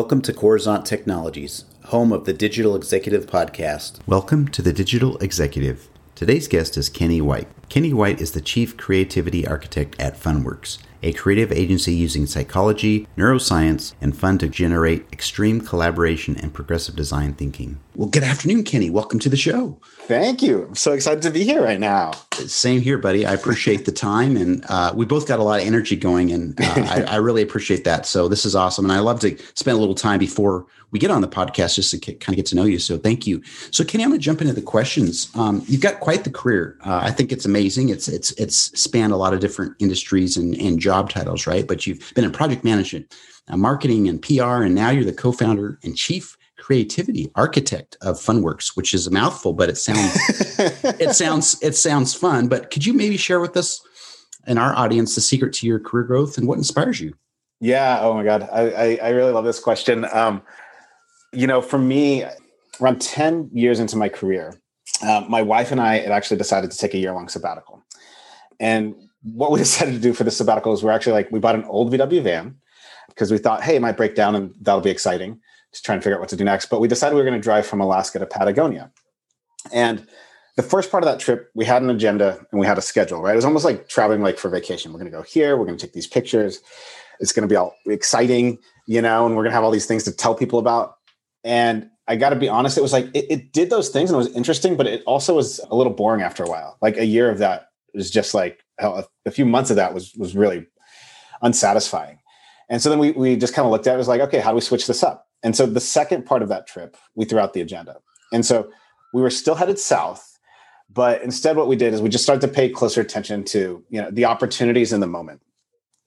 Welcome to Coruzant Technologies, home of the Digital Executive podcast. Welcome to the Digital Executive. Today's guest is Kenny White. Kenny White is the Chief Creativity Architect at FunWorks, a creative agency using psychology, neuroscience, and fun to generate extreme collaboration and progressive design thinking. Well, good afternoon, Kenny. Welcome to the show. Thank you. I'm so excited to be here right now. Same here, buddy. I appreciate the time. And we both got a lot of energy going, and I really appreciate that. So this is awesome. And I love to spend a little time before we get on the podcast just to kind of get to know you. So thank you. So Kenny, I'm going to jump into the questions. You've got quite the career. I think it's amazing. It's spanned a lot of different industries and job titles, right? But you've been in project management, marketing and PR, and now you're the co-founder and chief creativity architect of FunWorks, which is a mouthful, but it sounds fun. But could you maybe share with us and our audience the secret to your career growth and what inspires you? Yeah. Oh my God. I really love this question. For me, around 10 years into my career, my wife and I had actually decided to take a year-long sabbatical. And what we decided to do for the sabbatical is we bought an old VW van because we thought, hey, it might break down and that'll be exciting. Just trying to figure out what to do next. But we decided we were going to drive from Alaska to Patagonia. And the first part of that trip, we had an agenda and we had a schedule, right? It was almost like traveling like for vacation. We're going to go here. We're going to take these pictures. It's going to be all exciting, and we're going to have all these things to tell people about. And I got to be honest, it was like, it did those things and it was interesting, but it also was a little boring after a while. Like a year of that was just like, a few months of that was really unsatisfying. And so then we just kind of looked at it, was like, okay, how do we switch this up? And so the second part of that trip, we threw out the agenda. And so we were still headed south, but instead what we did is we just started to pay closer attention to, the opportunities in the moment,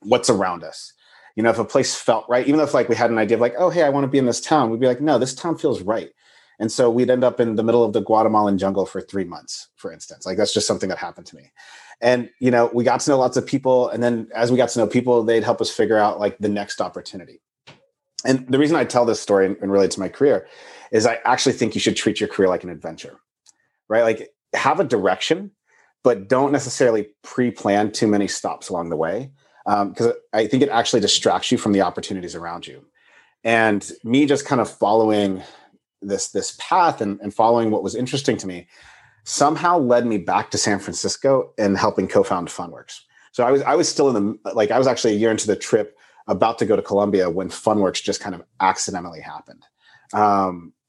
what's around us. If a place felt right, even if we had an idea of oh, hey, I want to be in this town, we'd be like, no, this town feels right. And so we'd end up in the middle of the Guatemalan jungle for 3 months, for instance. That's just something that happened to me. And, we got to know lots of people. And then as we got to know people, they'd help us figure out the next opportunity. And the reason I tell this story and relate to my career is I actually think you should treat your career like an adventure, right? Have a direction, but don't necessarily pre-plan too many stops along the way. Because I think it actually distracts you from the opportunities around you. And me just kind of following this path and following what was interesting to me somehow led me back to San Francisco and helping co-found FunWorks. So I was still in the, I was actually a year into the trip about to go to Colombia when FunWorks just kind of accidentally happened.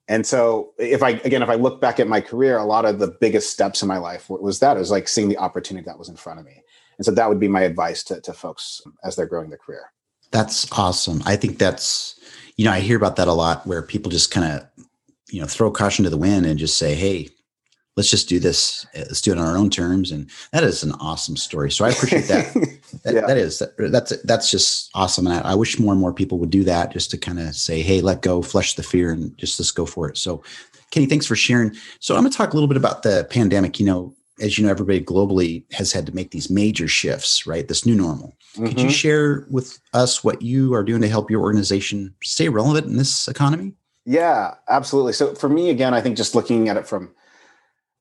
And so if I look back at my career, a lot of the biggest steps in my life was that. It was seeing the opportunity that was in front of me. And so that would be my advice to folks as they're growing their career. That's awesome. I think that's, I hear about that a lot where people just kind of, throw caution to the wind and just say, hey, let's just do this. Let's do it on our own terms. And that is an awesome story. So I appreciate that. That's just awesome. And I wish more and more people would do that just to kind of say, hey, let go, flush the fear and just let's go for it. So Kenny, thanks for sharing. So I'm going to talk a little bit about the pandemic, as everybody globally has had to make these major shifts, right? This new normal. Mm-hmm. Could you share with us what you are doing to help your organization stay relevant in this economy? Yeah, absolutely. So for me, again, I think just looking at it from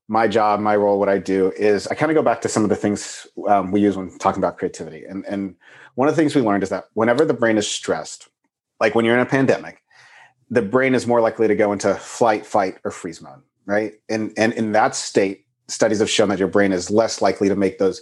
my job, my role, what I do is I kind of go back to some of the things we use when talking about creativity. And one of the things we learned is that whenever the brain is stressed, like when you're in a pandemic, the brain is more likely to go into flight, fight, or freeze mode, right? And in that state, studies have shown that your brain is less likely to make those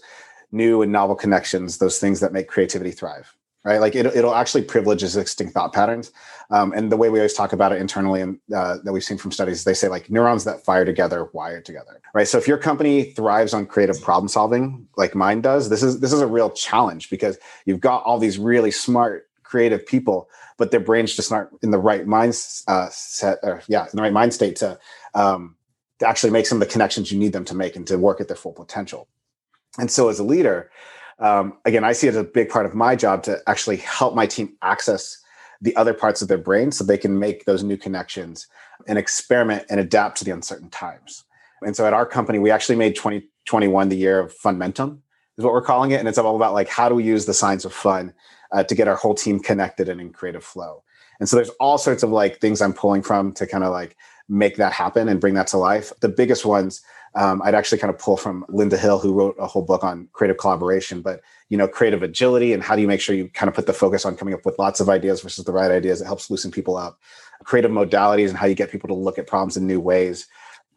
new and novel connections, those things that make creativity thrive, right? It'll actually privilege existing thought patterns. And the way we always talk about it internally and that we've seen from studies, they say neurons that fire together, wire together, right? So if your company thrives on creative problem solving, like mine does, this is a real challenge because you've got all these really smart, creative people, but their brains just aren't in the right mind state to actually make some of the connections you need them to make and to work at their full potential. And so as a leader, again, I see it as a big part of my job to actually help my team access the other parts of their brain so they can make those new connections and experiment and adapt to the uncertain times. And so at our company, we actually made 2021 the year of Funmentum is what we're calling it. And it's all about how do we use the science of fun to get our whole team connected and in creative flow. And so there's all sorts of things I'm pulling from to kind of make that happen and bring that to life. The biggest ones I'd actually kind of pull from Linda Hill, who wrote a whole book on creative collaboration, but, you know, creative agility and how do you make sure you kind of put the focus on coming up with lots of ideas versus the right ideas. It helps loosen people up. Creative modalities and how you get people to look at problems in new ways.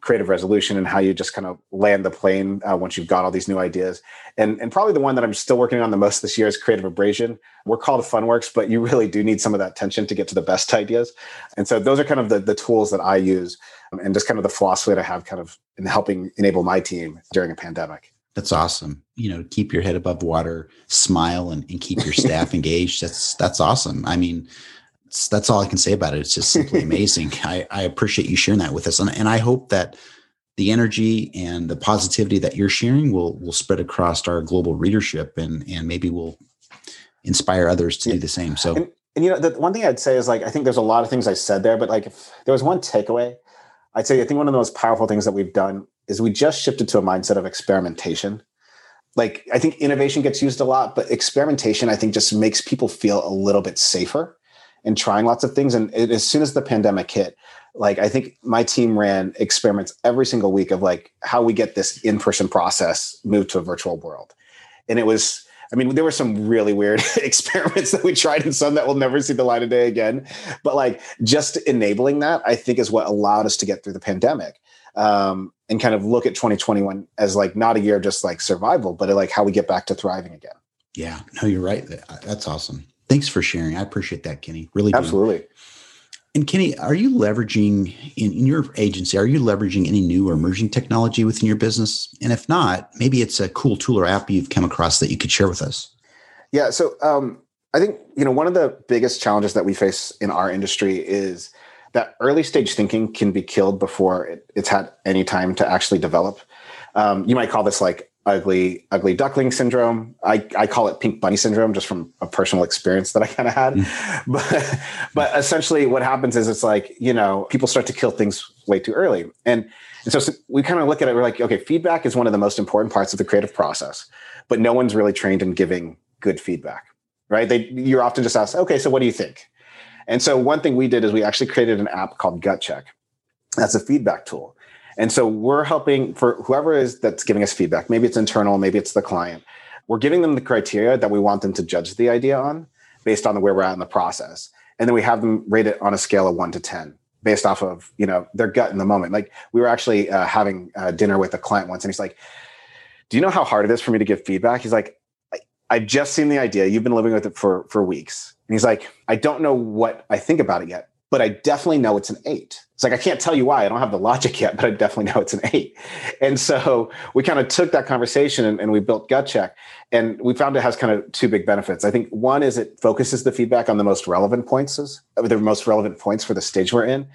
Creative resolution and how you just kind of land the plane once you've got all these new ideas. And probably the one that I'm still working on the most this year is creative abrasion. We're called FunWorks, but you really do need some of that tension to get to the best ideas. And so those are kind of the tools that I use and just kind of the philosophy that I have kind of in helping enable my team during a pandemic. That's awesome. You know, keep your head above water, smile, and keep your staff engaged. That's awesome. I mean, that's all I can say about it. It's just simply amazing. I appreciate you sharing that with us. And I hope that the energy and the positivity that you're sharing will spread across our global readership and maybe will inspire others to do the same. So, and you know, the one thing I'd say is like, I think there's a lot of things I said there, but like if there was one takeaway, I'd say, I think one of the most powerful things that we've done is we just shifted to a mindset of experimentation. Like I think innovation gets used a lot, but experimentation, I think just makes people feel a little bit safer and trying lots of things. And as soon as the pandemic hit, like I think my team ran experiments every single week of like how we get this in-person process moved to a virtual world. And it was, I mean, there were some really weird experiments that we tried and some that will never see the light of day again. But like just enabling that, I think is what allowed us to get through the pandemic and kind of look at 2021 as like not a year of just like survival, but like how we get back to thriving again. Yeah, no, you're right. That's awesome. Thanks for sharing. I appreciate that, Kenny. Really do. Absolutely. And Kenny, are you leveraging in your agency, are you leveraging any new or emerging technology within your business? And if not, maybe it's a cool tool or app you've come across that you could share with us. Yeah. So I think, you know, one of the biggest challenges that we face in our industry is that early stage thinking can be killed before it's had any time to actually develop. You might call this like ugly duckling syndrome. I call it pink bunny syndrome just from a personal experience that I kind of had. But essentially what happens is it's like, you know, people start to kill things way too early. And so we kind of look at it, we're like, okay, feedback is one of the most important parts of the creative process, but no one's really trained in giving good feedback, right? You're often just asked, okay, so what do you think? And so one thing we did is we actually created an app called Gut Check. That's a feedback tool. And so we're helping for whoever is that's giving us feedback. Maybe it's internal, maybe it's the client. We're giving them the criteria that we want them to judge the idea on based on where we're at in the process. And then we have them rate it on a scale of 1 to 10 based off of, you know, their gut in the moment. Like we were actually having dinner with a client once and he's like, do you know how hard it is for me to give feedback? He's like, I've just seen the idea. You've been living with it for weeks. And he's like, I don't know what I think about it yet, but I definitely know it's an 8. It's like, I can't tell you why. I don't have the logic yet, but I definitely know it's an 8. And so we kind of took that conversation and we built Gut Check. And we found it has kind of two big benefits. I think one is it focuses the feedback on the most relevant points for the stage we're in.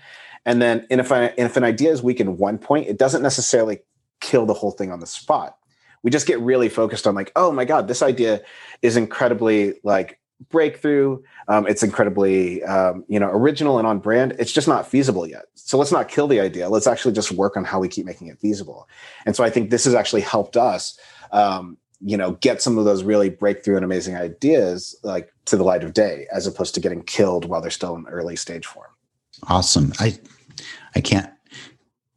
And then if an idea is weak in one point, it doesn't necessarily kill the whole thing on the spot. We just get really focused on like, oh my God, this idea is incredibly like breakthrough. It's incredibly, original and on brand. It's just not feasible yet. So let's not kill the idea. Let's actually just work on how we keep making it feasible. And so I think this has actually helped us, get some of those really breakthrough and amazing ideas like to the light of day, as opposed to getting killed while they're still in early stage form. Awesome. I can't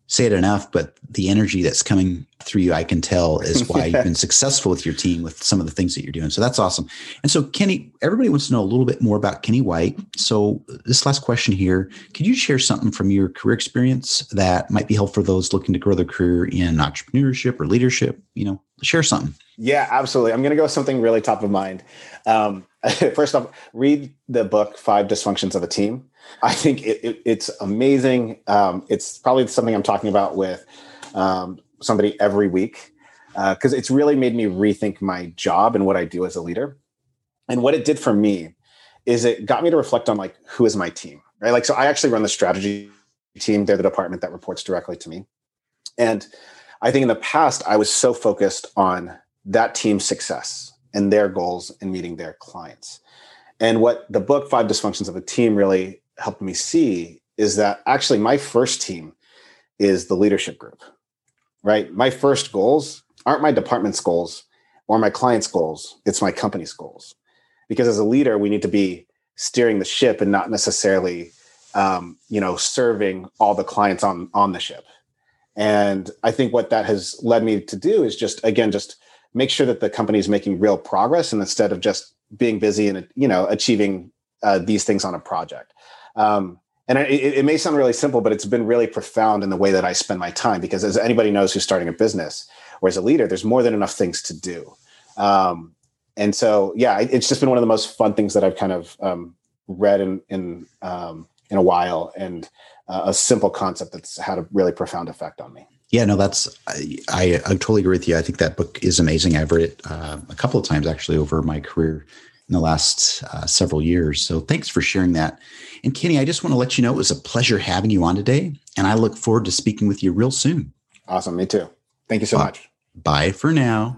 say it enough, but the energy that's coming through you, I can tell, is why you've been successful with your team with some of the things that you're doing. So that's awesome. And so Kenny, everybody wants to know a little bit more about Kenny White. So this last question here, could you share something from your career experience that might be helpful for those looking to grow their career in entrepreneurship or leadership? You know, share something. Yeah, absolutely. I'm going to go with something really top of mind. First off, read the book, 5 Dysfunctions of a Team. I think it's amazing. It's probably something I'm talking about with somebody every week because it's really made me rethink my job and what I do as a leader. And what it did for me is it got me to reflect on like, who is my team, right? Like, so I actually run the strategy team. They're the department that reports directly to me. And I think in the past, I was so focused on that team's success and their goals and meeting their clients. And what the book, 5 Dysfunctions of a Team, really helped me see is that actually my first team is the leadership group, right? My first goals aren't my department's goals or my client's goals. It's my company's goals. Because as a leader, we need to be steering the ship and not necessarily, serving all the clients on the ship. And I think what that has led me to do is just make sure that the company is making real progress, and instead of just being busy and, achieving these things on a project. And it may sound really simple, but it's been really profound in the way that I spend my time, because as anybody knows who's starting a business or as a leader, there's more than enough things to do. And so, yeah, it's just been one of the most fun things that I've kind of read in a while, and a simple concept that's had a really profound effect on me. Yeah, no, I totally agree with you. I think that book is amazing. I've read it a couple of times actually over my career in the last several years. So thanks for sharing that. And Kenny, I just want to let you know it was a pleasure having you on today, and I look forward to speaking with you real soon. Awesome. Me too. Thank you so much. Bye for now.